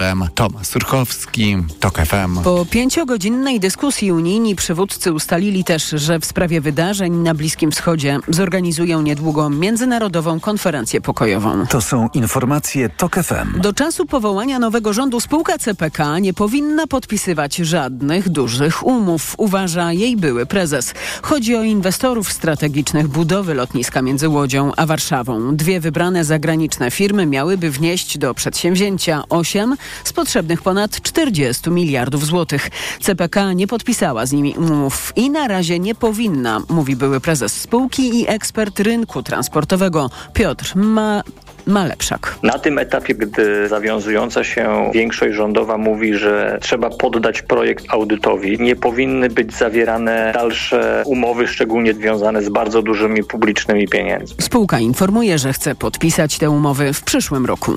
autorem Tomasz Surkowski, TOKFM. Po 5-godzinnej dyskusji unijni przywódcy ustalili też, że w sprawie wydarzeń na Bliskim Wschodzie zorganizują niedługo międzynarodową konferencję pokojową. To są informacje TOKFM. Do czasu powołania nowego rządu spółka CPK nie powinna podpisywać żadnych dużych umów, uważa jej były prezes. Chodzi o inwestorów strategicznych budowy lotniska między Łodzią a Warszawą. Dwie wybrane zagraniczne firmy miałyby wnieść do przedsięwzięcia 8 z potrzebnych ponad 40 miliardów złotych. CPK nie podpisała z nimi umów i na razie nie powinna, mówi były prezes spółki i ekspert rynku transportowego Piotr Malepszak. Na tym etapie, gdy zawiązująca się większość rządowa mówi, że trzeba poddać projekt audytowi, nie powinny być zawierane dalsze umowy, szczególnie związane z bardzo dużymi publicznymi pieniędzmi. Spółka informuje, że chce podpisać te umowy w przyszłym roku.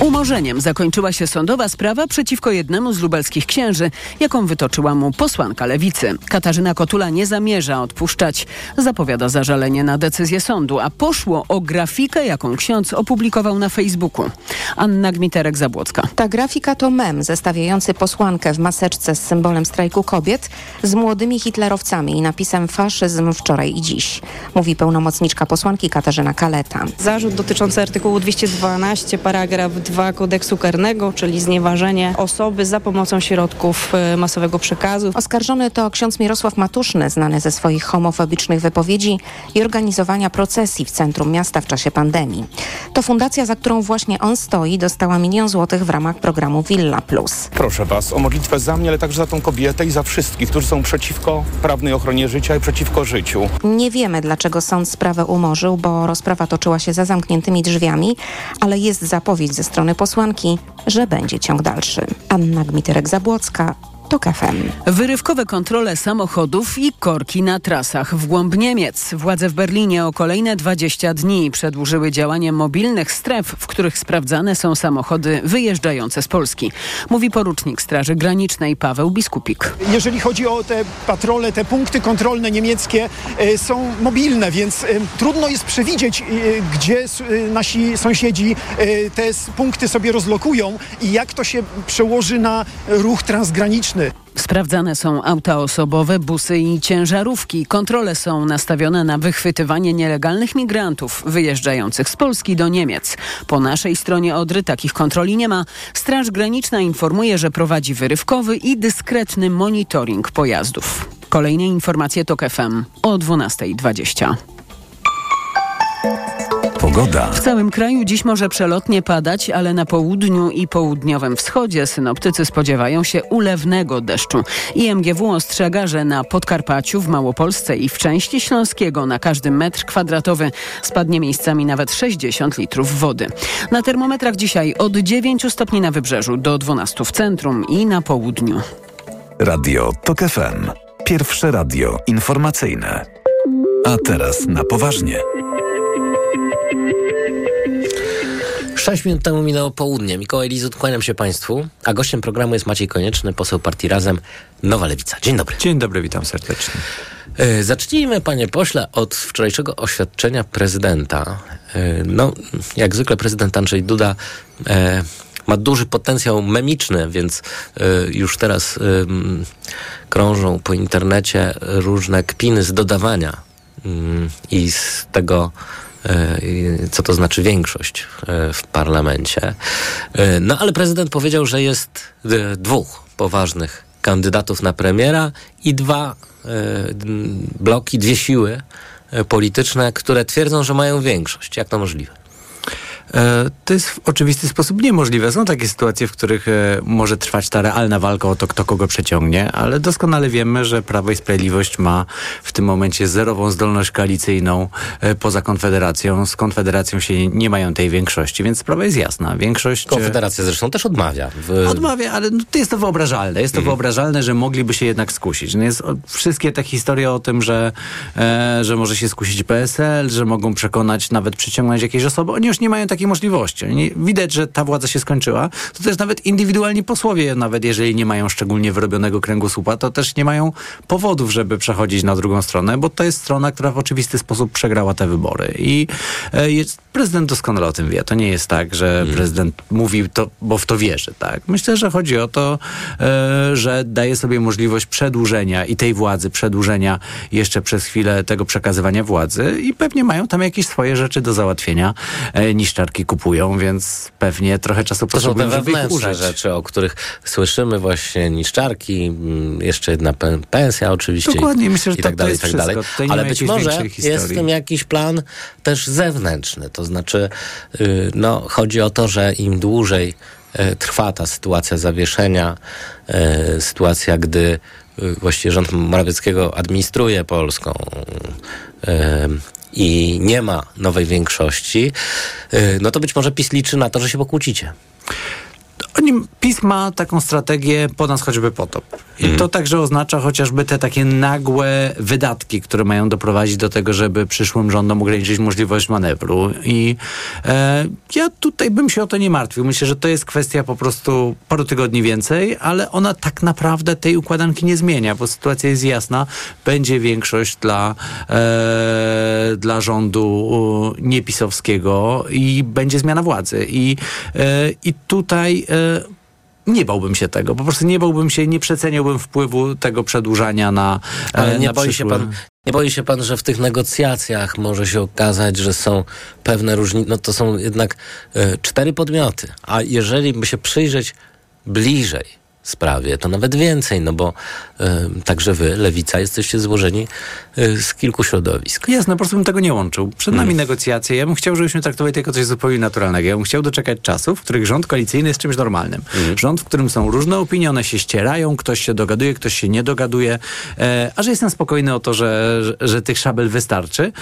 Umorzeniem zakończyła się sądowa sprawa przeciwko jednemu z lubelskich księży, jaką wytoczyła mu posłanka Lewicy. Katarzyna Kotula nie zamierza odpuszczać. Zapowiada zażalenie na decyzję sądu, a poszło o grafikę, jaką ksiądz opublikował na Facebooku. Anna Gmiterek-Zabłocka. Ta grafika to mem zestawiający posłankę w maseczce z symbolem strajku kobiet z młodymi hitlerowcami i napisem faszyzm wczoraj i dziś, mówi pełnomocniczka posłanki Katarzyna Kaleta. Zarzut dotyczący artykułu 212 paragraf 2 kodeksu karnego, czyli znieważenie osoby za pomocą środków masowego przekazu. Oskarżony to ksiądz Mirosław Matuszny, znany ze swoich homofobicznych wypowiedzi i organizowania procesji w centrum miasta w czasie pandemii. To fundacja, za którą właśnie on stoi, dostała 1 milion złotych w ramach programu Villa Plus. Proszę Was o modlitwę za mnie, ale także za tą kobietę i za wszystkich, którzy są przeciwko prawnej ochronie życia i przeciwko życiu. Nie wiemy, dlaczego sąd sprawę umorzył, bo rozprawa toczyła się za zamkniętymi drzwiami, ale jest zapowiedź ze strony posłanki, że będzie ciąg dalszy. Anna Gmiterek-Zabłocka, TOK FM. Wyrywkowe kontrole samochodów i korki na trasach w głąb Niemiec. Władze w Berlinie o kolejne 20 dni przedłużyły działanie mobilnych stref, w których sprawdzane są samochody wyjeżdżające z Polski. Mówi porucznik Straży Granicznej Paweł Biskupik. Jeżeli chodzi o te patrole, te punkty kontrolne niemieckie są mobilne, więc trudno jest przewidzieć, gdzie nasi sąsiedzi te punkty sobie rozlokują i jak to się przełoży na ruch transgraniczny. Sprawdzane są auta osobowe, busy i ciężarówki. Kontrole są nastawione na wychwytywanie nielegalnych migrantów wyjeżdżających z Polski do Niemiec. Po naszej stronie Odry takich kontroli nie ma. Straż Graniczna informuje, że prowadzi wyrywkowy i dyskretny monitoring pojazdów. Kolejne informacje TOK FM o 12:20. Pogoda. W całym kraju dziś może przelotnie padać, ale na południu i południowym wschodzie synoptycy spodziewają się ulewnego deszczu. IMGW ostrzega, że na Podkarpaciu, w Małopolsce i w części Śląskiego na każdy metr kwadratowy spadnie miejscami nawet 60 litrów wody. Na termometrach dzisiaj od 9 stopni na wybrzeżu do 12 w centrum i na południu. Radio TOK FM. Pierwsze radio informacyjne. A teraz na poważnie. 6 minut temu minęło południe. Mikołaj Lizut, kłaniam się Państwu, a gościem programu jest Maciej Konieczny, poseł partii Razem, Nowa Lewica. Dzień dobry. Dzień dobry, witam serdecznie. Zacznijmy, panie pośle, od wczorajszego oświadczenia prezydenta. Jak zwykle prezydent Andrzej Duda ma duży potencjał memiczny, więc już teraz krążą po internecie różne kpiny z dodawania i z tego, co to znaczy większość w parlamencie. Ale prezydent powiedział, że jest 2 poważnych kandydatów na premiera i 2 bloki, 2 siły polityczne, które twierdzą, że mają większość. Jak to możliwe? To jest w oczywisty sposób niemożliwe. Są takie sytuacje, w których może trwać ta realna walka o to, kto kogo przeciągnie, ale doskonale wiemy, że Prawo i Sprawiedliwość ma w tym momencie zerową zdolność koalicyjną poza Konfederacją. Z Konfederacją się nie mają tej większości, więc sprawa jest jasna. Większość... Konfederacja zresztą też odmawia. Odmawia, ale to jest to wyobrażalne. Jest to wyobrażalne, że mogliby się jednak skusić. No jest wszystkie te historie o tym, że może się skusić PSL, że mogą przekonać, nawet przyciągnąć jakieś osoby. Oni już nie mają takich takiej możliwości. Widać, że ta władza się skończyła. To też nawet indywidualni posłowie, nawet jeżeli nie mają szczególnie wyrobionego kręgosłupa, to też nie mają powodów, żeby przechodzić na drugą stronę, bo to jest strona, która w oczywisty sposób przegrała te wybory. I prezydent doskonale o tym wie. To nie jest tak, że prezydent mówi to, bo w to wierzy. Tak? Myślę, że chodzi o to, że daje sobie możliwość przedłużenia i tej władzy, przedłużenia jeszcze przez chwilę tego przekazywania władzy i pewnie mają tam jakieś swoje rzeczy do załatwienia. Niszczarki kupują, więc pewnie trochę czasu potrzebują, żeby ich użyć. To są te wewnętrzne rzeczy, o których słyszymy, właśnie niszczarki, jeszcze jedna pensja oczywiście. Dokładnie, myślę, że i tak dalej, i tak dalej. Ale być może jest w tym jakiś plan też zewnętrzny, to znaczy chodzi o to, że im dłużej trwa ta sytuacja zawieszenia, sytuacja, gdy właściwie rząd Morawieckiego administruje Polską i nie ma nowej większości, no to być może PiS liczy na to, że się pokłócicie. PiS ma taką strategię po nas choćby potop. I to także oznacza chociażby te takie nagłe wydatki, które mają doprowadzić do tego, żeby przyszłym rządom ograniczyć możliwość manewru. I ja tutaj bym się o to nie martwił. Myślę, że to jest kwestia po prostu paru tygodni więcej, ale ona tak naprawdę tej układanki nie zmienia, bo sytuacja jest jasna. Będzie większość dla rządu niepisowskiego i będzie zmiana władzy. I tutaj nie bałbym się tego. Po prostu nie bałbym się, nie przeceniałbym wpływu tego przedłużania na ale nie na boi przyszłe. Nie boi się pan, że w tych negocjacjach może się okazać, że są pewne różnice? No to są jednak cztery podmioty. A jeżeli by się przyjrzeć bliżej sprawie, to nawet więcej, no bo także wy, Lewica, jesteście złożeni z kilku środowisk. Jasne, po prostu bym tego nie łączył. Przed nami negocjacje. Ja bym chciał, żebyśmy traktowali to jako coś zupełnie naturalnego. Ja bym chciał doczekać czasów, w których rząd koalicyjny jest czymś normalnym. Rząd, w którym są różne opinie, one się ścierają, ktoś się dogaduje, ktoś się nie dogaduje, a że jestem spokojny o to, że tych szabel wystarczy,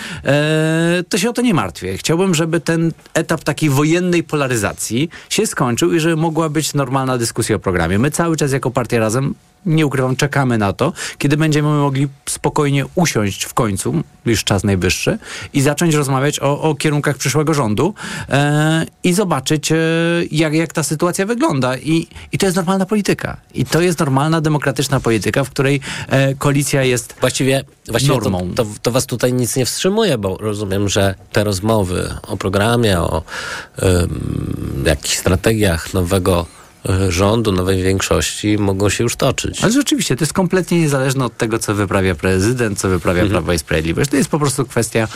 to się o to nie martwię. Chciałbym, żeby ten etap takiej wojennej polaryzacji się skończył i żeby mogła być normalna dyskusja o programie. My cały czas jako partia Razem, nie ukrywam, czekamy na to, kiedy będziemy mogli spokojnie usiąść w końcu, już czas najwyższy, i zacząć rozmawiać o kierunkach przyszłego rządu i zobaczyć, jak ta sytuacja wygląda. I to jest normalna polityka. I to jest normalna, demokratyczna polityka, w której koalicja jest właściwie normą. To was tutaj nic nie wstrzymuje, bo rozumiem, że te rozmowy o programie, o jakichś strategiach nowego rządu, nowej większości mogą się już toczyć. Ale rzeczywiście, to jest kompletnie niezależne od tego, co wyprawia prezydent, co wyprawia Prawo i Sprawiedliwość. To jest po prostu kwestia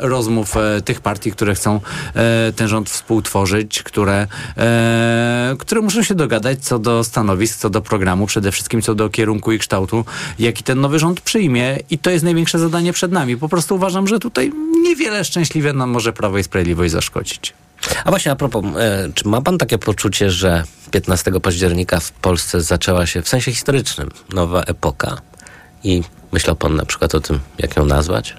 rozmów tych partii, które chcą ten rząd współtworzyć, które muszą się dogadać co do stanowisk, co do programu, przede wszystkim co do kierunku i kształtu, jaki ten nowy rząd przyjmie, i to jest największe zadanie przed nami. Po prostu uważam, że tutaj niewiele szczęśliwie nam może Prawo i Sprawiedliwość zaszkodzić. A właśnie a propos, czy ma pan takie poczucie, że 15 października w Polsce zaczęła się w sensie historycznym nowa epoka i myślał pan na przykład o tym, jak ją nazwać?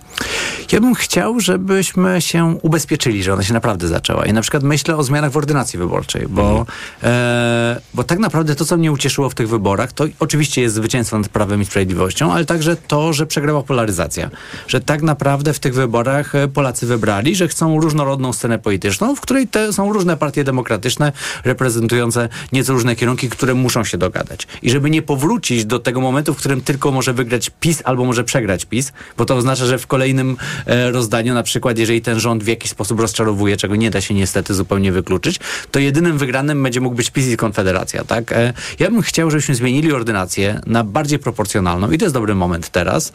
Ja bym chciał, żebyśmy się ubezpieczyli, że ona się naprawdę zaczęła. I na przykład myślę o zmianach w ordynacji wyborczej, bo tak naprawdę to, co mnie ucieszyło w tych wyborach, to oczywiście jest zwycięstwo nad Prawem i Sprawiedliwością, ale także to, że przegrała polaryzacja. Że tak naprawdę w tych wyborach Polacy wybrali, że chcą różnorodną scenę polityczną, w której są różne partie demokratyczne, reprezentujące nieco różne kierunki, które muszą się dogadać. I żeby nie powrócić do tego momentu, w którym tylko może wygrać PiS albo może przegrać PiS, bo to oznacza, że w kolejnym rozdaniu, na przykład jeżeli ten rząd w jakiś sposób rozczarowuje, czego nie da się niestety zupełnie wykluczyć, to jedynym wygranym będzie mógł być PiS i Konfederacja, tak? Ja bym chciał, żebyśmy zmienili ordynację na bardziej proporcjonalną, i to jest dobry moment teraz,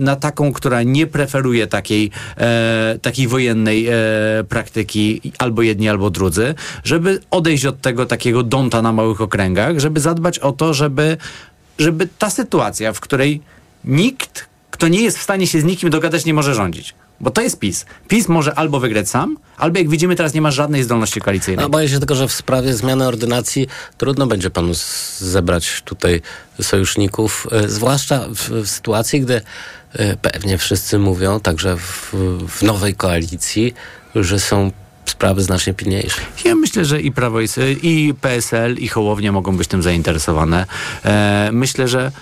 na taką, która nie preferuje takiej wojennej praktyki albo jedni, albo drudzy, żeby odejść od tego takiego donta na małych okręgach, żeby zadbać o to, żeby ta sytuacja, w której nikt, kto nie jest w stanie się z nikim dogadać, nie może rządzić. Bo to jest PiS. PiS może albo wygrać sam, albo, jak widzimy, teraz nie ma żadnej zdolności koalicyjnej. No, boję się tylko, że w sprawie zmiany ordynacji trudno będzie panu zebrać tutaj sojuszników, zwłaszcza w sytuacji, gdy pewnie wszyscy mówią, także w nowej koalicji, że są sprawy znacznie pilniejsze. Ja myślę, że i Prawo, i PSL, i Hołownia mogą być tym zainteresowane. Myślę, że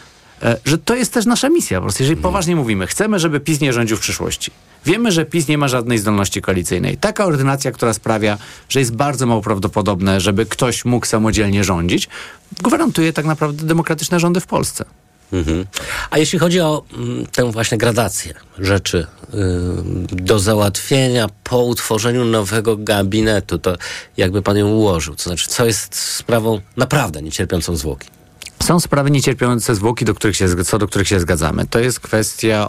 że to jest też nasza misja. Po prostu, jeżeli poważnie mówimy, chcemy, żeby PiS nie rządził w przyszłości. Wiemy, że PiS nie ma żadnej zdolności koalicyjnej. Taka ordynacja, która sprawia, że jest bardzo mało prawdopodobne, żeby ktoś mógł samodzielnie rządzić, gwarantuje tak naprawdę demokratyczne rządy w Polsce. Mhm. A jeśli chodzi o tę właśnie gradację rzeczy do załatwienia po utworzeniu nowego gabinetu, to jakby pan ją ułożył? To znaczy, co jest sprawą naprawdę niecierpiącą zwłoki? Są sprawy niecierpiące zwłoki, do których się zgadzamy. To jest kwestia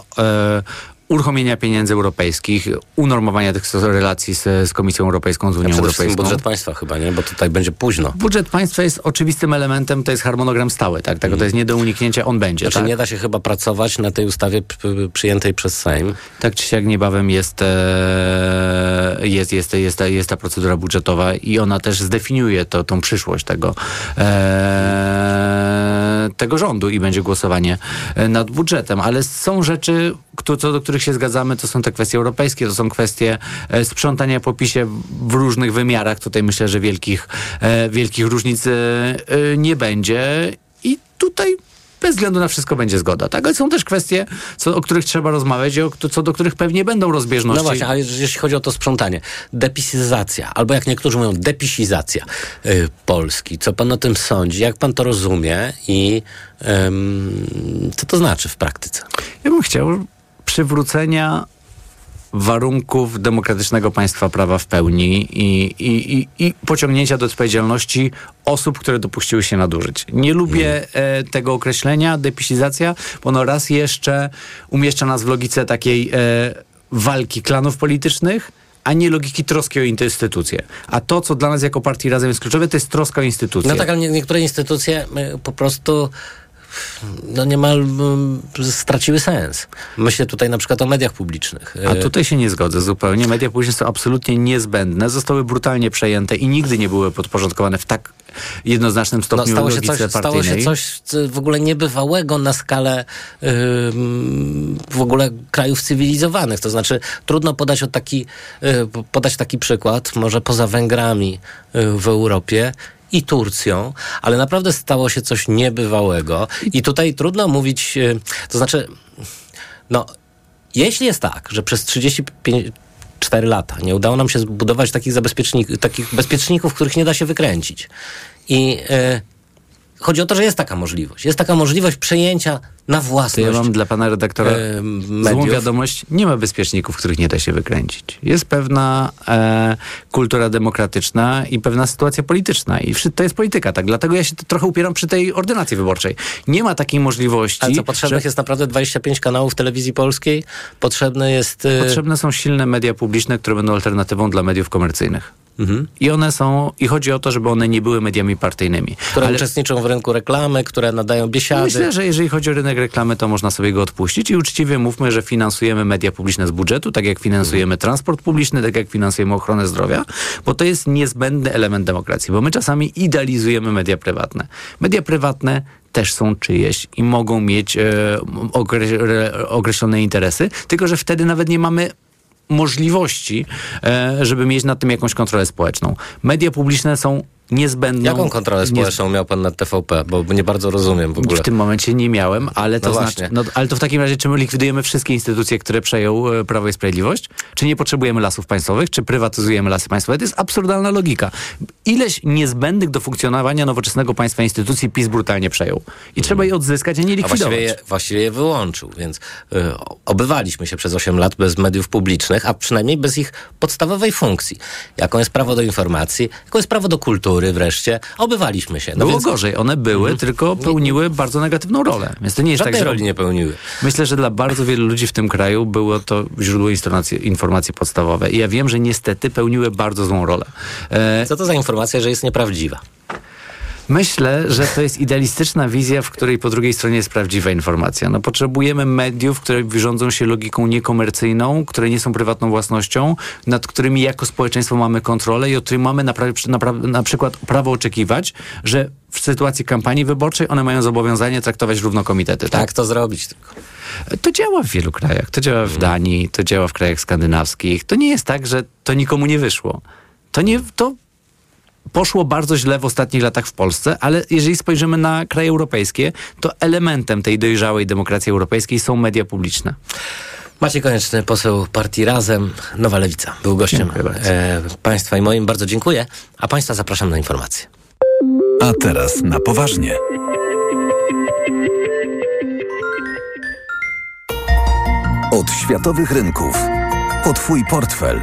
uruchomienia pieniędzy europejskich, unormowania tych relacji z Komisją Europejską, z Unią Europejską. Budżet państwa chyba, nie? Bo tutaj będzie późno. Budżet państwa jest oczywistym elementem, to jest harmonogram stały, tak? Tego to jest nie do uniknięcia, on będzie. Znaczy nie da się chyba pracować na tej ustawie przyjętej przez Sejm. Tak czy siak niebawem jest ta procedura budżetowa i ona też zdefiniuje tą przyszłość tego rządu i będzie głosowanie nad budżetem. Ale są rzeczy, co do których się zgadzamy, to są te kwestie europejskie, to są kwestie sprzątania po PiSie w różnych wymiarach. Tutaj myślę, że wielkich różnic nie będzie i tutaj bez względu na wszystko będzie zgoda, tak? Ale są też kwestie, o których trzeba rozmawiać i co do których pewnie będą rozbieżności. No właśnie, ale jeśli chodzi o to sprzątanie, depisyzacja, albo jak niektórzy mówią, depisizacja Polski. Co pan o tym sądzi? Jak pan to rozumie i co to znaczy w praktyce? Ja bym chciał przywrócenia warunków demokratycznego państwa prawa w pełni i pociągnięcia do odpowiedzialności osób, które dopuściły się nadużyć. Nie lubię tego określenia, depisizacja, bo ono raz jeszcze umieszcza nas w logice takiej walki klanów politycznych, a nie logiki troski o instytucje. A to, co dla nas jako partii Razem jest kluczowe, to jest troska o instytucje. No tak, ale niektóre instytucje po prostu niemal straciły sens. Myślę tutaj na przykład o mediach publicznych. A tutaj się nie zgodzę zupełnie. Media publiczne są absolutnie niezbędne. Zostały brutalnie przejęte i nigdy nie były podporządkowane w tak jednoznacznym stopniu logice partyjnej. Stało się coś w ogóle niebywałego na skalę w ogóle krajów cywilizowanych. To znaczy trudno podać taki przykład, może poza Węgrami w Europie i Turcją, ale naprawdę stało się coś niebywałego i tutaj trudno mówić, to znaczy jeśli jest tak, że przez 34 lata nie udało nam się zbudować takich bezpieczników, których nie da się wykręcić i chodzi o to, że jest taka możliwość. Jest taka możliwość przejęcia na własność. To ja mam dla pana redaktora złą wiadomość. Nie ma bezpieczników, których nie da się wykręcić. Jest pewna kultura demokratyczna i pewna sytuacja polityczna. I to jest polityka, tak? Dlatego ja się trochę upieram przy tej ordynacji wyborczej. Nie ma takiej możliwości. Ale co, potrzebnych jest naprawdę 25 kanałów telewizji polskiej? Potrzebne są silne media publiczne, które będą alternatywą dla mediów komercyjnych. Mhm. I chodzi o to, żeby one nie były mediami partyjnymi. Które uczestniczą w rynku reklamy, które nadają biesiady. Myślę, że jeżeli chodzi o rynek reklamy, to można sobie go odpuścić i uczciwie mówmy, że finansujemy media publiczne z budżetu, tak jak finansujemy transport publiczny, tak jak finansujemy ochronę zdrowia, bo to jest niezbędny element demokracji, bo my czasami idealizujemy media prywatne. Media prywatne też są czyjeś i mogą mieć określone interesy, tylko że wtedy nawet nie mamy możliwości, żeby mieć nad tym jakąś kontrolę społeczną. Media publiczne są niezbędną. Jaką kontrolę społeczną miał pan nad TVP? Bo nie bardzo rozumiem w ogóle. W tym momencie nie miałem, ale to znaczy, ale to w takim razie, czy my likwidujemy wszystkie instytucje, które przejął Prawo i Sprawiedliwość? Czy nie potrzebujemy lasów państwowych? Czy prywatyzujemy lasy państwowe? To jest absurdalna logika. Ileś niezbędnych do funkcjonowania nowoczesnego państwa instytucji PiS brutalnie przejął. I trzeba je odzyskać, a nie likwidować. A właściwie je wyłączył, więc obywaliśmy się przez 8 lat bez mediów publicznych, a przynajmniej bez ich podstawowej funkcji. Jaką jest prawo do informacji, jaką jest prawo do kultury, wreszcie obywaliśmy się. Było więc gorzej. One były, tylko pełniły bardzo negatywną rolę. Więc to nie jest tak, że roli nie pełniły. Myślę, że dla bardzo wielu ludzi w tym kraju było to źródło informacji podstawowe. I ja wiem, że niestety pełniły bardzo złą rolę. Co to za informacja, że jest nieprawdziwa? Myślę, że to jest idealistyczna wizja, w której po drugiej stronie jest prawdziwa informacja. Potrzebujemy mediów, które rządzą się logiką niekomercyjną, które nie są prywatną własnością, nad którymi jako społeczeństwo mamy kontrolę i od których mamy na przykład prawo oczekiwać, że w sytuacji kampanii wyborczej one mają zobowiązanie traktować równo komitety. Tak, to zrobić tylko. To działa w wielu krajach. To działa w Danii, to działa w krajach skandynawskich. To nie jest tak, że to nikomu nie wyszło. poszło bardzo źle w ostatnich latach w Polsce, ale jeżeli spojrzymy na kraje europejskie, to elementem tej dojrzałej demokracji europejskiej są media publiczne. Maciej Konieczny, poseł partii Razem, Nowa Lewica, był gościem Państwa i moim. Bardzo dziękuję, a Państwa zapraszam na informacje. A teraz na poważnie. Od światowych rynków po Twój portfel.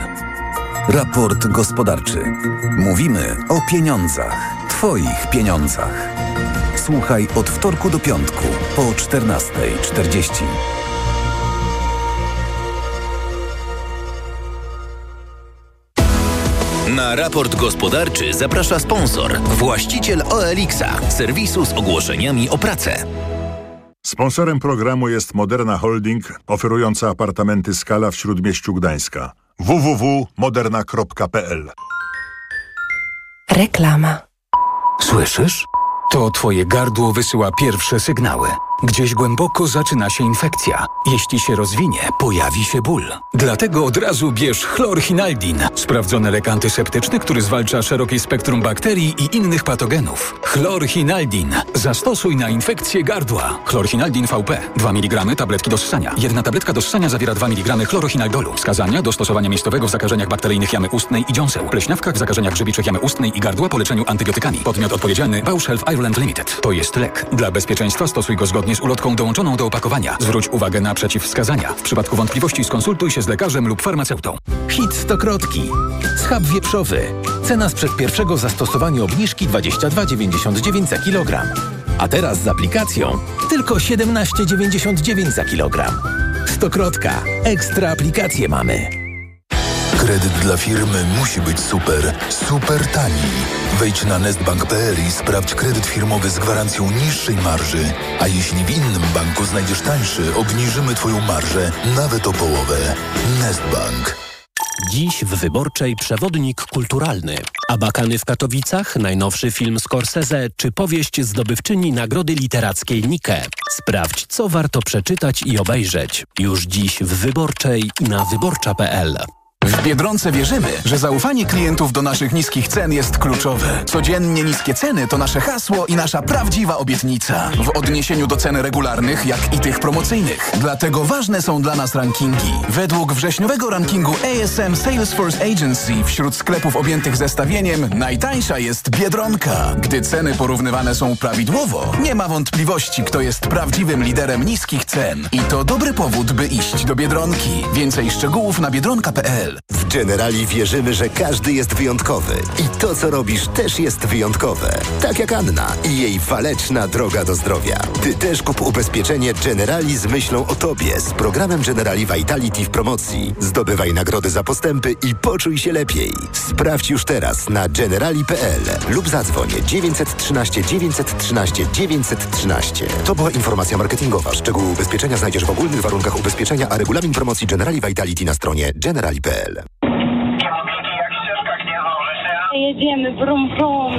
Raport gospodarczy. Mówimy o pieniądzach. Twoich pieniądzach. Słuchaj od wtorku do piątku po 14:40. Na raport gospodarczy zaprasza sponsor, właściciel OLX-a, serwisu z ogłoszeniami o pracę. Sponsorem programu jest Moderna Holding, oferująca apartamenty Skala w Śródmieściu Gdańska. www.moderna.pl. Reklama. Słyszysz? To twoje gardło wysyła pierwsze sygnały. Gdzieś głęboko zaczyna się infekcja. Jeśli się rozwinie, pojawi się ból. Dlatego od razu bierz chlorhinaldin, sprawdzony lek antyseptyczny, który zwalcza szerokie spektrum bakterii i innych patogenów. Chlorhinaldin. Zastosuj na infekcję gardła. Chlorhinaldin VP. 2 mg tabletki do ssania. Jedna tabletka do ssania zawiera 2 mg chlorohinaldolu. Wskazania do stosowania miejscowego w zakażeniach bakteryjnych jamy ustnej i dziąseł, pleśniawkach, w zakażeniach grzybiczych jamy ustnej i gardła po leczeniu antybiotykami. Podmiot odpowiedzialny Bausch Health Ireland Limited. To jest lek. Dla bezpieczeństwa stosuj go zgodnie z ulotką dołączoną do opakowania. Zwróć uwagę na przeciwwskazania. W przypadku wątpliwości skonsultuj się z lekarzem lub farmaceutą. Hit stokrotki. Schab wieprzowy. Cena sprzed pierwszego zastosowania obniżki 22,99 za kilogram. A teraz z aplikacją tylko 17,99 za kilogram. Stokrotka. Ekstra aplikację mamy. Kredyt dla firmy musi być super, super tani. Wejdź na nestbank.pl i sprawdź kredyt firmowy z gwarancją niższej marży. A jeśli w innym banku znajdziesz tańszy, obniżymy Twoją marżę nawet o połowę. Nestbank. Dziś w Wyborczej przewodnik kulturalny. Abakany w Katowicach, najnowszy film Scorsese czy powieść zdobywczyni Nagrody Literackiej Nike. Sprawdź, co warto przeczytać i obejrzeć. Już dziś w Wyborczej na wyborcza.pl. W Biedronce wierzymy, że zaufanie klientów do naszych niskich cen jest kluczowe. Codziennie niskie ceny to nasze hasło i nasza prawdziwa obietnica. W odniesieniu do cen regularnych, jak i tych promocyjnych. Dlatego ważne są dla nas rankingi. Według wrześniowego rankingu ASM Salesforce Agency wśród sklepów objętych zestawieniem najtańsza jest Biedronka. Gdy ceny porównywane są prawidłowo, nie ma wątpliwości, kto jest prawdziwym liderem niskich cen. I to dobry powód, by iść do Biedronki. Więcej szczegółów na biedronka.pl. W Generali wierzymy, że każdy jest wyjątkowy i to, co robisz, też jest wyjątkowe. Tak jak Anna i jej waleczna droga do zdrowia. Ty też kup ubezpieczenie Generali z myślą o Tobie z programem Generali Vitality w promocji. Zdobywaj nagrody za postępy i poczuj się lepiej. Sprawdź już teraz na generali.pl lub zadzwoń 913 913 913. To była informacja marketingowa. Szczegóły ubezpieczenia znajdziesz w ogólnych warunkach ubezpieczenia, a regulamin promocji Generali Vitality na stronie generali.pl. Jedziemy, brum, brum.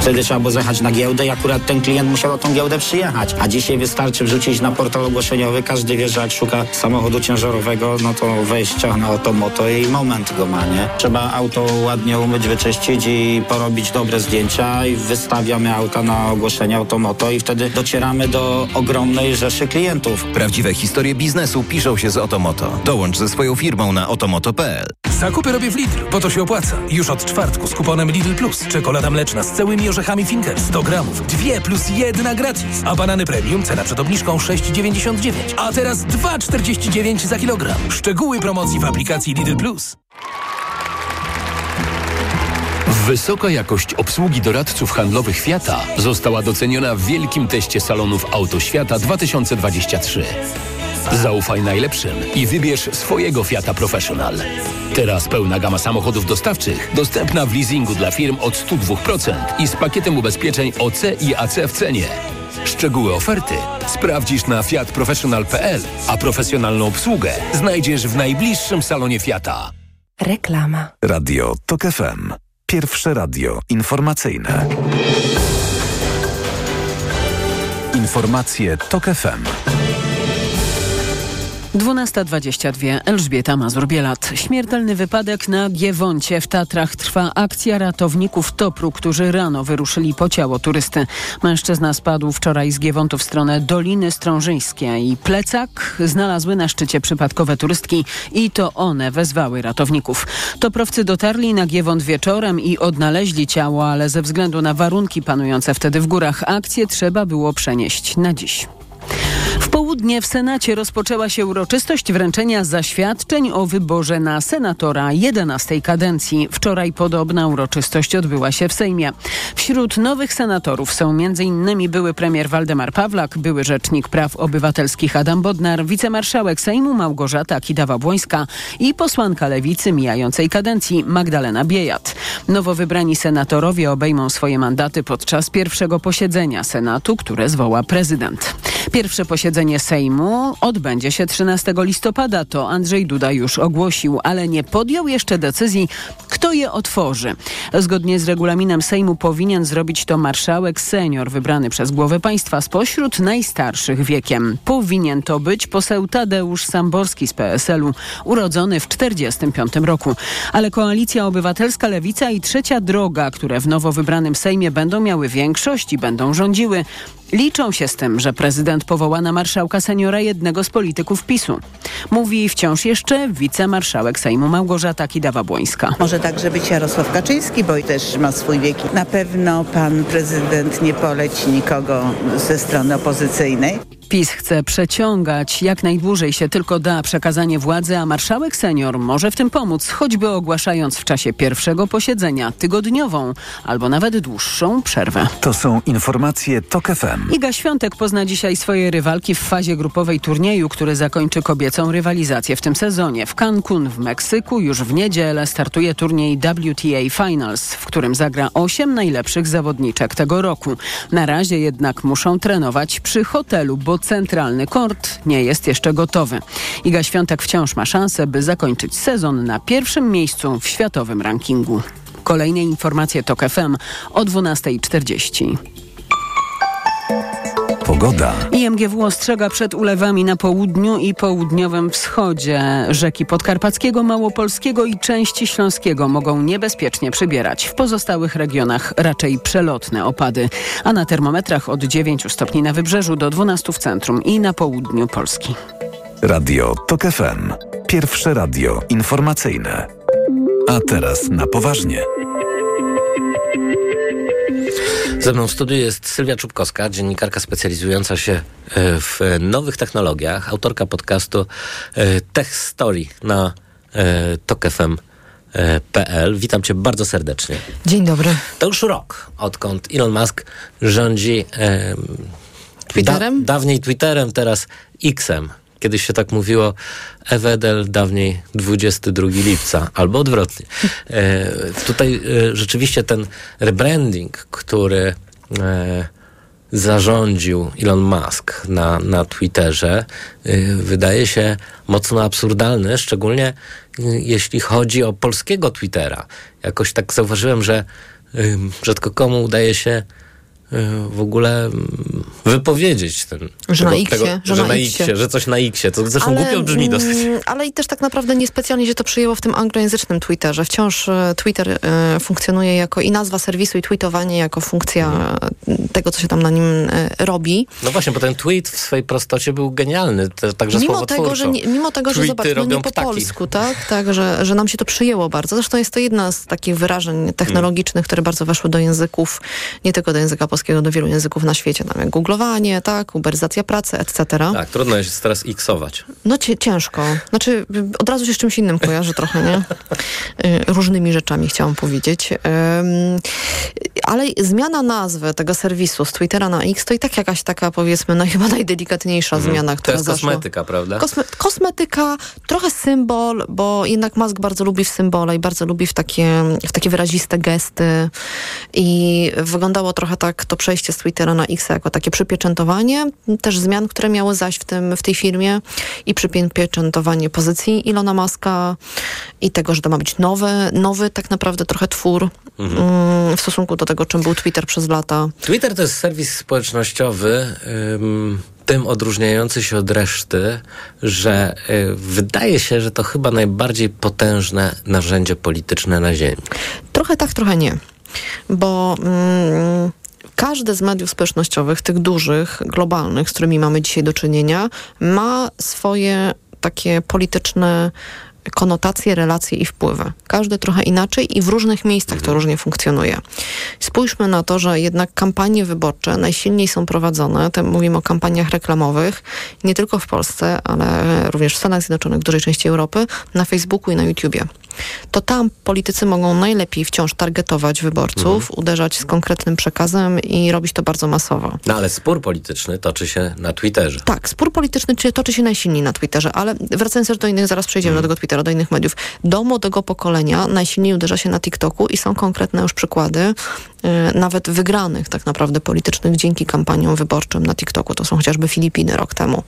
Wtedy trzeba było zjechać na giełdę i akurat ten klient musiał o tą giełdę przyjechać. A dzisiaj wystarczy wrzucić na portal ogłoszeniowy. Każdy wie, że jak szuka samochodu ciężarowego, no to wejścia na Otomoto i moment go ma, nie? Trzeba auto ładnie umyć, wyczyścić i porobić dobre zdjęcia i wystawiamy auta na ogłoszenia Otomoto i wtedy docieramy do ogromnej rzeszy klientów. Prawdziwe historie biznesu piszą się z Otomoto. Dołącz ze swoją firmą na otomoto.pl. Zakupy robię w Lidl, bo to się opłaca. Już od czwartku z kuponem Lidl Plus. Czekolada mleczna z całymi orzechami Finkers 100 gramów, 2 + 1 gratis. A banany premium, cena przed obniżką 6,99. A teraz 2,49 za kilogram. Szczegóły promocji w aplikacji Lidl Plus. Wysoka jakość obsługi doradców handlowych Fiata została doceniona w wielkim teście salonów Auto Świata 2023. Zaufaj najlepszym i wybierz swojego Fiata Professional. Teraz pełna gama samochodów dostawczych dostępna w leasingu dla firm od 102% i z pakietem ubezpieczeń OC i AC w cenie. Szczegóły oferty sprawdzisz na fiatprofessional.pl, a profesjonalną obsługę znajdziesz w najbliższym salonie Fiata. Reklama. Radio TOK FM. Pierwsze radio informacyjne. Informacje TOK FM. 12:22. Elżbieta Mazur-Bielat. Śmiertelny wypadek na Giewoncie w Tatrach. Trwa akcja ratowników TOPR-u, którzy rano wyruszyli po ciało turysty. Mężczyzna spadł wczoraj z Giewontu w stronę Doliny Strążyńskiej. Plecak znalazły na szczycie przypadkowe turystki i to one wezwały ratowników. Toprowcy dotarli na Giewont wieczorem i odnaleźli ciało, ale ze względu na warunki panujące wtedy w górach akcję trzeba było przenieść na dziś. W południe w Senacie rozpoczęła się uroczystość wręczenia zaświadczeń o wyborze na senatora 11. kadencji. Wczoraj podobna uroczystość odbyła się w Sejmie. Wśród nowych senatorów są m.in. były premier Waldemar Pawlak, były rzecznik praw obywatelskich Adam Bodnar, wicemarszałek Sejmu Małgorzata Kidawa-Błońska i posłanka Lewicy mijającej kadencji Magdalena Biejat. Nowo wybrani senatorowie obejmą swoje mandaty podczas pierwszego posiedzenia Senatu, które zwoła prezydent. Pierwsze posiedzenie Sejmu odbędzie się 13 listopada, to Andrzej Duda już ogłosił, ale nie podjął jeszcze decyzji, kto je otworzy. Zgodnie z regulaminem Sejmu powinien zrobić to marszałek senior wybrany przez głowę państwa spośród najstarszych wiekiem. Powinien to być poseł Tadeusz Samborski z PSL-u, urodzony w 1945 roku. Ale Koalicja Obywatelska, Lewica i Trzecia Droga, które w nowo wybranym Sejmie będą miały większość i będą rządziły, liczą się z tym, że prezydent powoła na marszałka seniora jednego z polityków PiS-u. Mówi wciąż jeszcze wicemarszałek Sejmu Małgorzata Kidawa-Błońska. Może także być Jarosław Kaczyński, bo i też ma swój wiek. Na pewno pan prezydent nie poleci nikogo ze strony opozycyjnej. PiS chce przeciągać jak najdłużej się tylko da przekazanie władzy, a marszałek senior może w tym pomóc, choćby ogłaszając w czasie pierwszego posiedzenia tygodniową albo nawet dłuższą przerwę. To są informacje TOK FM. Iga Świątek pozna dzisiaj swoje rywalki w fazie grupowej turnieju, który zakończy kobiecą rywalizację w tym sezonie. W Cancun w Meksyku już w niedzielę startuje turniej WTA Finals, w którym zagra 8 najlepszych zawodniczek tego roku. Na razie jednak muszą trenować przy hotelu, bo centralny kort nie jest jeszcze gotowy. Iga Świątek wciąż ma szansę, by zakończyć sezon na pierwszym miejscu w światowym rankingu. Kolejne informacje TOK FM o 12:40. Pogoda. IMGW ostrzega przed ulewami na południu i południowym wschodzie. Rzeki podkarpackiego, małopolskiego i części śląskiego mogą niebezpiecznie przybierać. W pozostałych regionach raczej przelotne opady. A na termometrach od 9 stopni na wybrzeżu do 12 w centrum i na południu Polski. Radio TOK FM. Pierwsze radio informacyjne. A teraz na poważnie. Ze mną w studiu jest Sylwia Czubkowska, dziennikarka specjalizująca się w nowych technologiach, autorka podcastu Tech Story na tokfm.pl. Witam cię bardzo serdecznie. Dzień dobry. To już rok, odkąd Elon Musk rządzi Twitterem? Dawniej Twitterem, teraz X-em. Kiedyś się tak mówiło, Ewedel, dawniej 22 lipca, albo odwrotnie. Tutaj rzeczywiście ten rebranding, który zarządził Elon Musk na Twitterze, wydaje się mocno absurdalny, szczególnie jeśli chodzi o polskiego Twittera. Jakoś tak zauważyłem, że rzadko komu udaje się w ogóle wypowiedzieć ten... Że na X-ie. Że coś na X-ie. To zresztą głupio brzmi dosyć. Ale i też tak naprawdę niespecjalnie się to przyjęło w tym anglojęzycznym Twitterze. Wciąż Twitter funkcjonuje jako i nazwa serwisu, i tweetowanie jako funkcja tego, co się tam na nim robi. No właśnie, bo ten tweet w swojej prostocie był genialny. Także słowotwórczo. Mimo tego, że zobacz, no nie po polsku, tak? Że nam się to przyjęło bardzo. Zresztą jest to jedna z takich wyrażeń technologicznych, które bardzo weszły do języków, nie tylko do języka polskiego, do wielu języków na świecie. Tam jak googlowanie, tak, uberyzacja pracy, etc. Tak, trudno jest teraz iksować. No ciężko. Znaczy, od razu się z czymś innym kojarzy trochę, nie? Różnymi rzeczami chciałam powiedzieć. Ale zmiana nazwy tego serwisu z Twittera na X to i tak jakaś taka, powiedzmy, chyba najdelikatniejsza zmiana, która zaszła. To jest kosmetyka, prawda? Kosmetyka, trochę symbol, bo jednak Musk bardzo lubi w symbole i bardzo lubi w takie wyraziste gesty i wyglądało trochę tak to przejście z Twittera na X jako takie przypieczętowanie też zmian, które miały zajść w tej firmie i przypieczętowanie pozycji Elona Muska i tego, że to ma być nowy tak naprawdę trochę twór w stosunku do tego, czym był Twitter przez lata. Twitter to jest serwis społecznościowy tym odróżniający się od reszty, że wydaje się, że to chyba najbardziej potężne narzędzie polityczne na ziemi. Trochę tak, trochę nie. Bo każde z mediów społecznościowych, tych dużych, globalnych, z którymi mamy dzisiaj do czynienia, ma swoje takie polityczne konotacje, relacje i wpływy. Każdy trochę inaczej i w różnych miejscach to różnie funkcjonuje. Spójrzmy na to, że jednak kampanie wyborcze najsilniej są prowadzone, mówimy o kampaniach reklamowych, nie tylko w Polsce, ale również w Stanach Zjednoczonych, w dużej części Europy, na Facebooku i na YouTubie. To tam politycy mogą najlepiej wciąż targetować wyborców, uderzać z konkretnym przekazem i robić to bardzo masowo. No ale spór polityczny toczy się na Twitterze. Tak, spór polityczny toczy się najsilniej na Twitterze, ale wracając też do innych, zaraz przejdziemy do tego Twittera, do innych mediów. Do młodego pokolenia najsilniej uderza się na TikToku i są konkretne już przykłady nawet wygranych tak naprawdę politycznych dzięki kampaniom wyborczym na TikToku. To są chociażby Filipiny rok temu,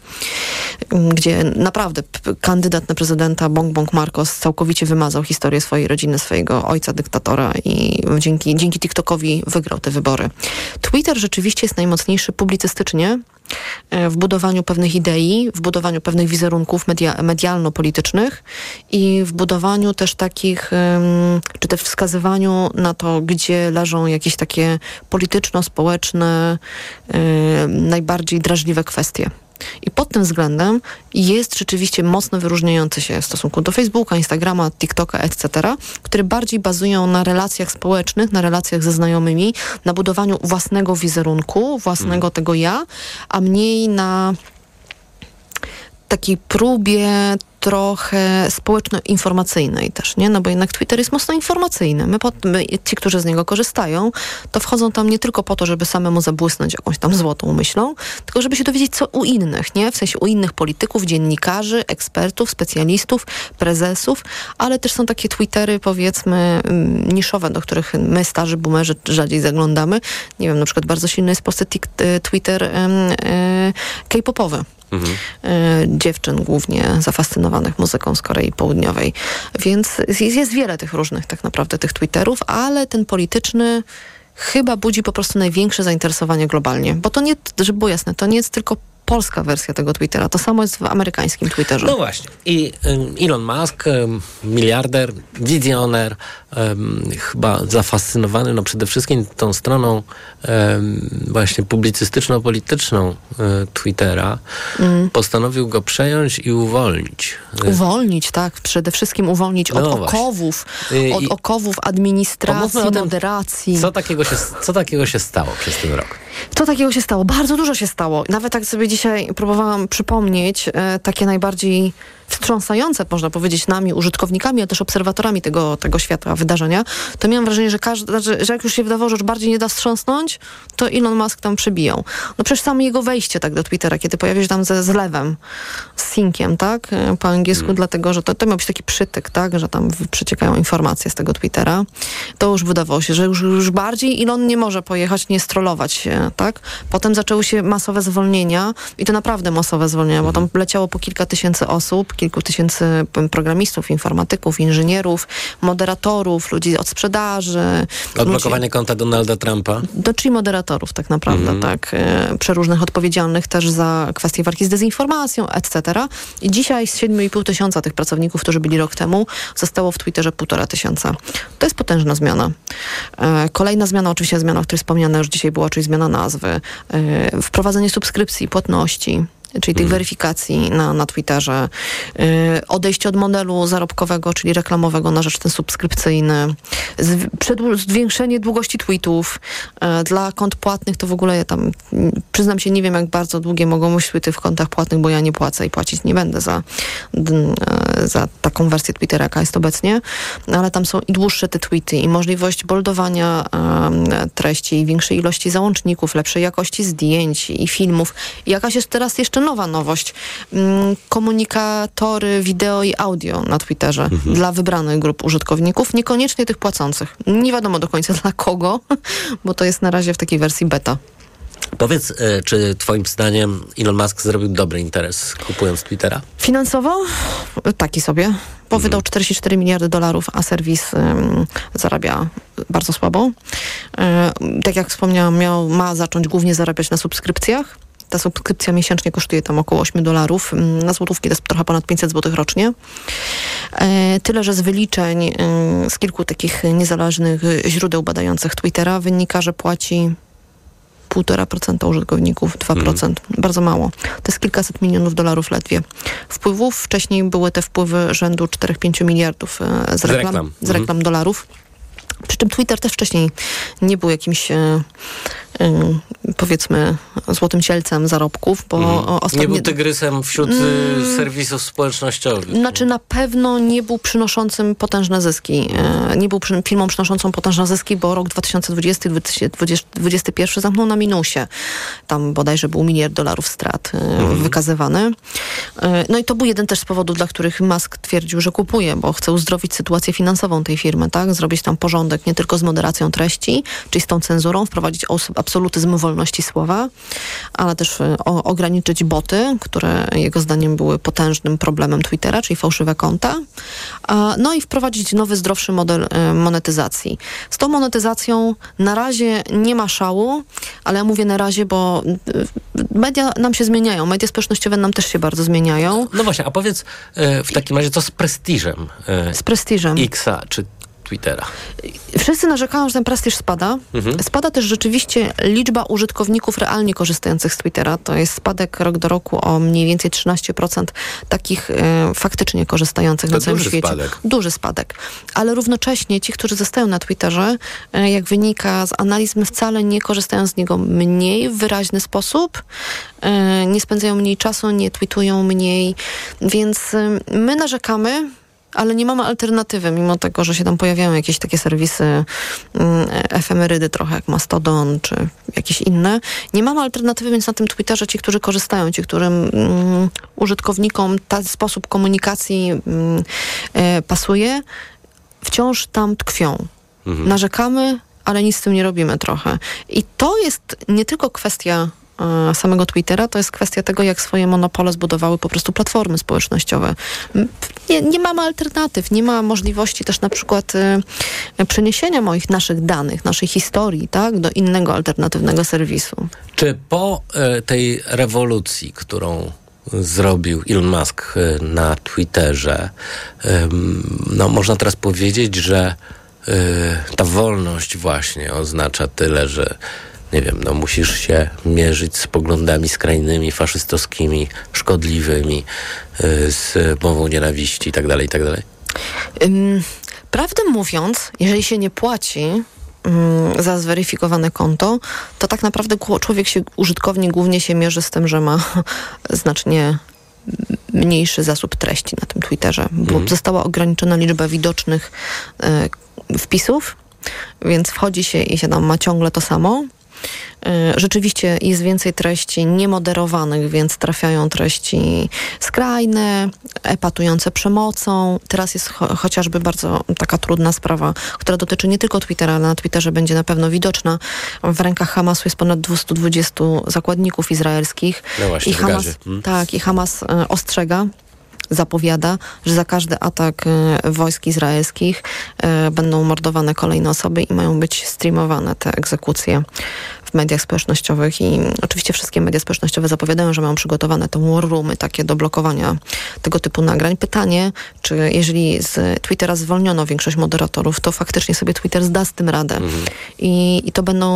gdzie naprawdę kandydat na prezydenta Bongbong Marcos całkowicie wymazał historię swojej rodziny, swojego ojca dyktatora i dzięki TikTokowi wygrał te wybory. Twitter rzeczywiście jest najmocniejszy publicystycznie w budowaniu pewnych idei, w budowaniu pewnych wizerunków medialno-politycznych i w budowaniu też takich, czy też wskazywaniu na to, gdzie leżą jakieś takie polityczno-społeczne, najbardziej drażliwe kwestie. I pod tym względem jest rzeczywiście mocno wyróżniający się w stosunku do Facebooka, Instagrama, TikToka, etc., które bardziej bazują na relacjach społecznych, na relacjach ze znajomymi, na budowaniu własnego wizerunku, własnego tego ja, a mniej na takiej próbie trochę społeczno-informacyjnej też, nie? No bo jednak Twitter jest mocno informacyjny. My, ci, którzy z niego korzystają, to wchodzą tam nie tylko po to, żeby samemu zabłysnąć jakąś tam złotą myślą, tylko żeby się dowiedzieć, co u innych, nie? W sensie u innych polityków, dziennikarzy, ekspertów, specjalistów, prezesów, ale też są takie Twittery, powiedzmy, niszowe, do których my, starzy boomerzy, rzadziej zaglądamy. Nie wiem, na przykład bardzo silny jest w Polsce Twitter K-popowy. Dziewczyn głównie zafascynowanych muzyką z Korei Południowej. Więc jest wiele tych różnych tak naprawdę tych Twitterów, ale ten polityczny chyba budzi po prostu największe zainteresowanie globalnie. Bo to nie, żeby było jasne, to nie jest tylko polska wersja tego Twittera. To samo jest w amerykańskim Twitterze. No właśnie. I Elon Musk, miliarder, wizjoner, chyba zafascynowany przede wszystkim tą stroną właśnie publicystyczno-polityczną Twittera, postanowił go przejąć i uwolnić. Uwolnić, tak. Przede wszystkim uwolnić od okowów administracji, moderacji. Co takiego się stało przez ten rok? Co takiego się stało? Bardzo dużo się stało. Nawet tak sobie dzisiaj próbowałam przypomnieć takie najbardziej wstrząsające, można powiedzieć, nami, użytkownikami, ale też obserwatorami tego świata wydarzenia, to miałam wrażenie, że jak już się wydawało, że już bardziej nie da wstrząsnąć, to Elon Musk tam przebijał. No przecież samo jego wejście tak do Twittera, kiedy pojawił się tam ze zlewem, z sinkiem, tak, po angielsku, dlatego, że to miał być taki przytyk, tak, że tam przeciekają informacje z tego Twittera, to już wydawało się, że już bardziej Elon nie może pojechać, nie strollować się, tak. Potem zaczęły się masowe zwolnienia i to naprawdę masowe zwolnienia, bo tam leciało po kilka tysięcy osób, kilku tysięcy programistów, informatyków, inżynierów, moderatorów, ludzi od sprzedaży. Odblokowanie konta Donalda Trumpa. Czyli moderatorów tak naprawdę, tak. Przeróżnych odpowiedzialnych też za kwestie walki z dezinformacją, etc. I dzisiaj z 7,5 tysiąca tych pracowników, którzy byli rok temu, zostało w Twitterze 1,5 tysiąca. To jest potężna zmiana. Kolejna zmiana, oczywiście zmiana, o której wspomniana już dzisiaj była, czyli zmiana nazwy. Wprowadzenie subskrypcji, płatności, czyli tych weryfikacji na Twitterze, odejście od modelu zarobkowego, czyli reklamowego, na rzecz ten subskrypcyjny, zwiększenie długości tweetów, dla kont płatnych to w ogóle ja tam, przyznam się, nie wiem jak bardzo długie mogą być tweety w kontach płatnych, bo ja nie płacę i płacić nie będę za taką wersję Twittera, jaka jest obecnie, ale tam są i dłuższe te tweety i możliwość boldowania treści i większej ilości załączników, lepszej jakości zdjęć i filmów. I jakaś jest teraz jeszcze nowa nowość. Komunikatory wideo i audio na Twitterze dla wybranych grup użytkowników, niekoniecznie tych płacących. Nie wiadomo do końca dla kogo, bo to jest na razie w takiej wersji beta. Powiedz, czy twoim zdaniem Elon Musk zrobił dobry interes, kupując Twittera? Finansowo? Taki sobie. Bo wydał $44 miliardy, a serwis zarabia bardzo słabo. Tak jak wspomniałam, ma zacząć głównie zarabiać na subskrypcjach. Ta subskrypcja miesięcznie kosztuje tam około $8. Na złotówki to jest trochę ponad 500 zł rocznie. Tyle, że z wyliczeń z kilku takich niezależnych źródeł badających Twittera wynika, że płaci 1,5% użytkowników, 2%. Bardzo mało. To jest kilkaset milionów dolarów ledwie. Wpływów wcześniej były te wpływy rzędu 4-5 miliardów z reklam dolarów. Przy czym Twitter też wcześniej nie był jakimś, powiedzmy, złotym cielcem zarobków, bo ostatnio... Nie był tygrysem wśród serwisów społecznościowych. Znaczy na pewno nie był przynoszącym potężne zyski. Nie był firmą przynoszącą potężne zyski, bo rok 2020 i 2021 zamknął na minusie. Tam bodajże był $1 miliard strat wykazywany. No i to był jeden też z powodów, dla których Musk twierdził, że kupuje, bo chce uzdrowić sytuację finansową tej firmy, tak? Zrobić tam porządek, nie tylko z moderacją treści, czyli z tą cenzurą, wprowadzić absolutyzm wolności słowa, ale też ograniczyć boty, które jego zdaniem były potężnym problemem Twittera, czyli fałszywe konta, no i wprowadzić nowy, zdrowszy model monetyzacji. Z tą monetyzacją na razie nie ma szału, ale ja mówię na razie, bo media nam się zmieniają, media społecznościowe nam też się bardzo zmieniają. No właśnie, a powiedz w takim razie, co z prestiżem? Z prestiżem X-a, czy Twittera. Wszyscy narzekają, że ten prestiż spada. Spada też rzeczywiście liczba użytkowników realnie korzystających z Twittera. To jest spadek rok do roku o mniej więcej 13% takich faktycznie korzystających to na całym świecie. Spadek. Duży spadek. Ale równocześnie ci, którzy zostają na Twitterze, jak wynika z analiz, wcale nie korzystają z niego mniej w wyraźny sposób. Nie spędzają mniej czasu, nie tweetują mniej. Więc my narzekamy, ale nie mamy alternatywy, mimo tego, że się tam pojawiają jakieś takie serwisy efemerydy trochę, jak Mastodon, czy jakieś inne. Nie mamy alternatywy, więc na tym Twitterze ci, którzy korzystają, ci, którym użytkownikom ten sposób komunikacji pasuje, wciąż tam tkwią. Narzekamy, ale nic z tym nie robimy trochę. I to jest nie tylko kwestia samego Twittera, to jest kwestia tego, jak swoje monopole zbudowały po prostu platformy społecznościowe. Nie mamy alternatyw, nie ma możliwości też na przykład przeniesienia naszych danych, naszej historii, tak, do innego alternatywnego serwisu. Czy po tej rewolucji, którą zrobił Elon Musk na Twitterze, no można teraz powiedzieć, że ta wolność właśnie oznacza tyle, że nie wiem, no musisz się mierzyć z poglądami skrajnymi, faszystowskimi, szkodliwymi, z mową nienawiści itd., itd.? Prawdę mówiąc, jeżeli się nie płaci za zweryfikowane konto, to tak naprawdę użytkownik głównie się mierzy z tym, że ma znacznie mniejszy zasób treści na tym Twitterze, bo została ograniczona liczba widocznych wpisów, więc wchodzi się i się tam ma ciągle to samo. Rzeczywiście jest więcej treści niemoderowanych, więc trafiają treści skrajne, epatujące przemocą. Teraz jest chociażby bardzo taka trudna sprawa, która dotyczy nie tylko Twittera, ale na Twitterze będzie na pewno widoczna. W rękach Hamasu jest ponad 220 zakładników izraelskich. No właśnie, Hamas ostrzega, zapowiada, że za każdy atak wojsk izraelskich będą mordowane kolejne osoby i mają być streamowane te egzekucje w mediach społecznościowych. I oczywiście wszystkie media społecznościowe zapowiadają, że mają przygotowane te war roomy takie do blokowania tego typu nagrań. Pytanie, czy jeżeli z Twittera zwolniono większość moderatorów, to faktycznie sobie Twitter zda z tym radę. I to będą...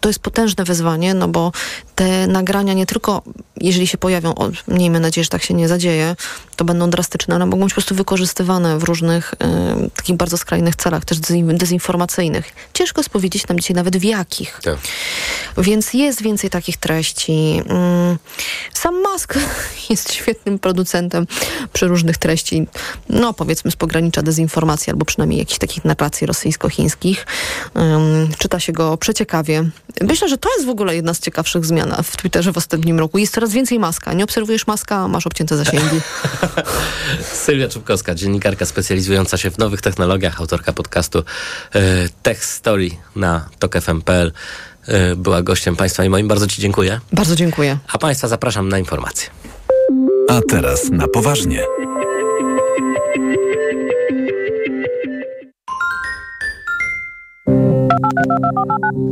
To jest potężne wyzwanie, no bo te nagrania nie tylko, jeżeli się pojawią, miejmy nadzieję, że tak się nie zadzieje, to będą drastyczne, ale mogą być po prostu wykorzystywane w różnych takich bardzo skrajnych celach, też dezinformacyjnych. Ciężko jest powiedzieć nam dzisiaj nawet w jakich. Tak. Więc jest więcej takich treści. Sam Musk jest świetnym producentem przy różnych treści, no powiedzmy z pogranicza dezinformacji, albo przynajmniej jakichś takich narracji rosyjsko-chińskich. Czyta się go przeciekawie. Myślę, że to jest w ogóle jedna z ciekawszych zmian w Twitterze w ostatnim roku. Jest coraz więcej Muska. Nie obserwujesz Muska, masz obcięte zasięgi. Sylwia Czubkowska, dziennikarka specjalizująca się w nowych technologiach, autorka podcastu Tech Story na tokfm.pl była gościem Państwa i moim. Bardzo Ci dziękuję. Bardzo dziękuję. A Państwa zapraszam na informacje. A teraz na poważnie.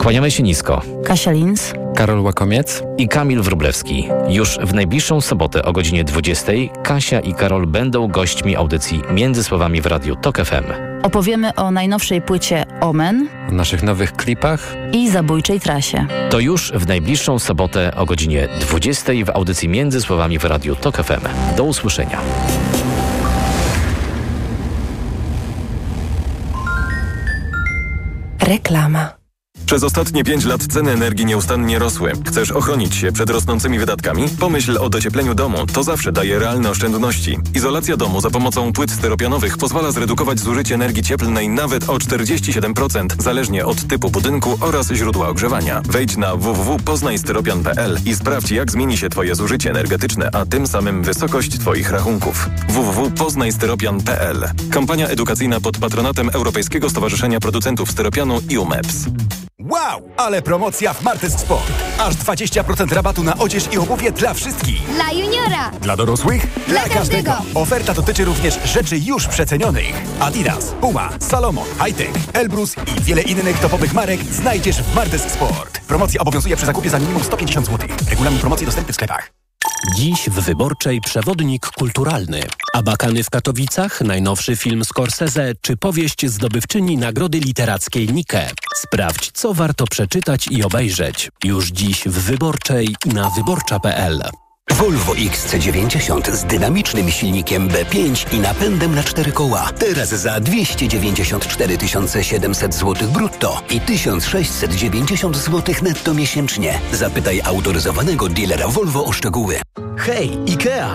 Kłaniamy się nisko. Kasia Lins, Karol Łakomiec i Kamil Wróblewski. Już w najbliższą sobotę o godzinie 20 Kasia i Karol będą gośćmi audycji Między Słowami w radiu TOK FM. Opowiemy o najnowszej płycie Omen, o naszych nowych klipach i zabójczej trasie. To już w najbliższą sobotę o godzinie 20 w audycji Między Słowami w radiu TOK FM. Do usłyszenia. Reklama. Przez ostatnie 5 lat ceny energii nieustannie rosły. Chcesz ochronić się przed rosnącymi wydatkami? Pomyśl o dociepleniu domu. To zawsze daje realne oszczędności. Izolacja domu za pomocą płyt styropianowych pozwala zredukować zużycie energii cieplnej nawet o 47%, zależnie od typu budynku oraz źródła oggrzewania. Wejdź na www.poznajstyropian.pl i sprawdź, jak zmieni się Twoje zużycie energetyczne, a tym samym wysokość Twoich rachunków. www.poznajstyropian.pl. Kampania edukacyjna pod patronatem Europejskiego Stowarzyszenia Producentów Styropianu i UMEPS. Wow, ale promocja w Martes Sport. Aż 20% rabatu na odzież i obuwie dla wszystkich. Dla juniora. Dla dorosłych. Dla każdego. Oferta dotyczy również rzeczy już przecenionych. Adidas, Puma, Salomon, Hightech, Elbrus i wiele innych topowych marek znajdziesz w Martes Sport. Promocja obowiązuje przy zakupie za minimum 150 zł. Regulamin promocji dostępny w sklepach. Dziś w Wyborczej przewodnik kulturalny. Abakany w Katowicach, najnowszy film Scorsese czy powieść zdobywczyni Nagrody Literackiej Nike. Sprawdź, co warto przeczytać i obejrzeć. Już dziś w Wyborczej i na wyborcza.pl. Volvo XC90 z dynamicznym silnikiem B5 i napędem na 4 koła. Teraz za 294 700 zł brutto i 1690 zł netto miesięcznie. Zapytaj autoryzowanego dealera Volvo o szczegóły. Hej, IKEA!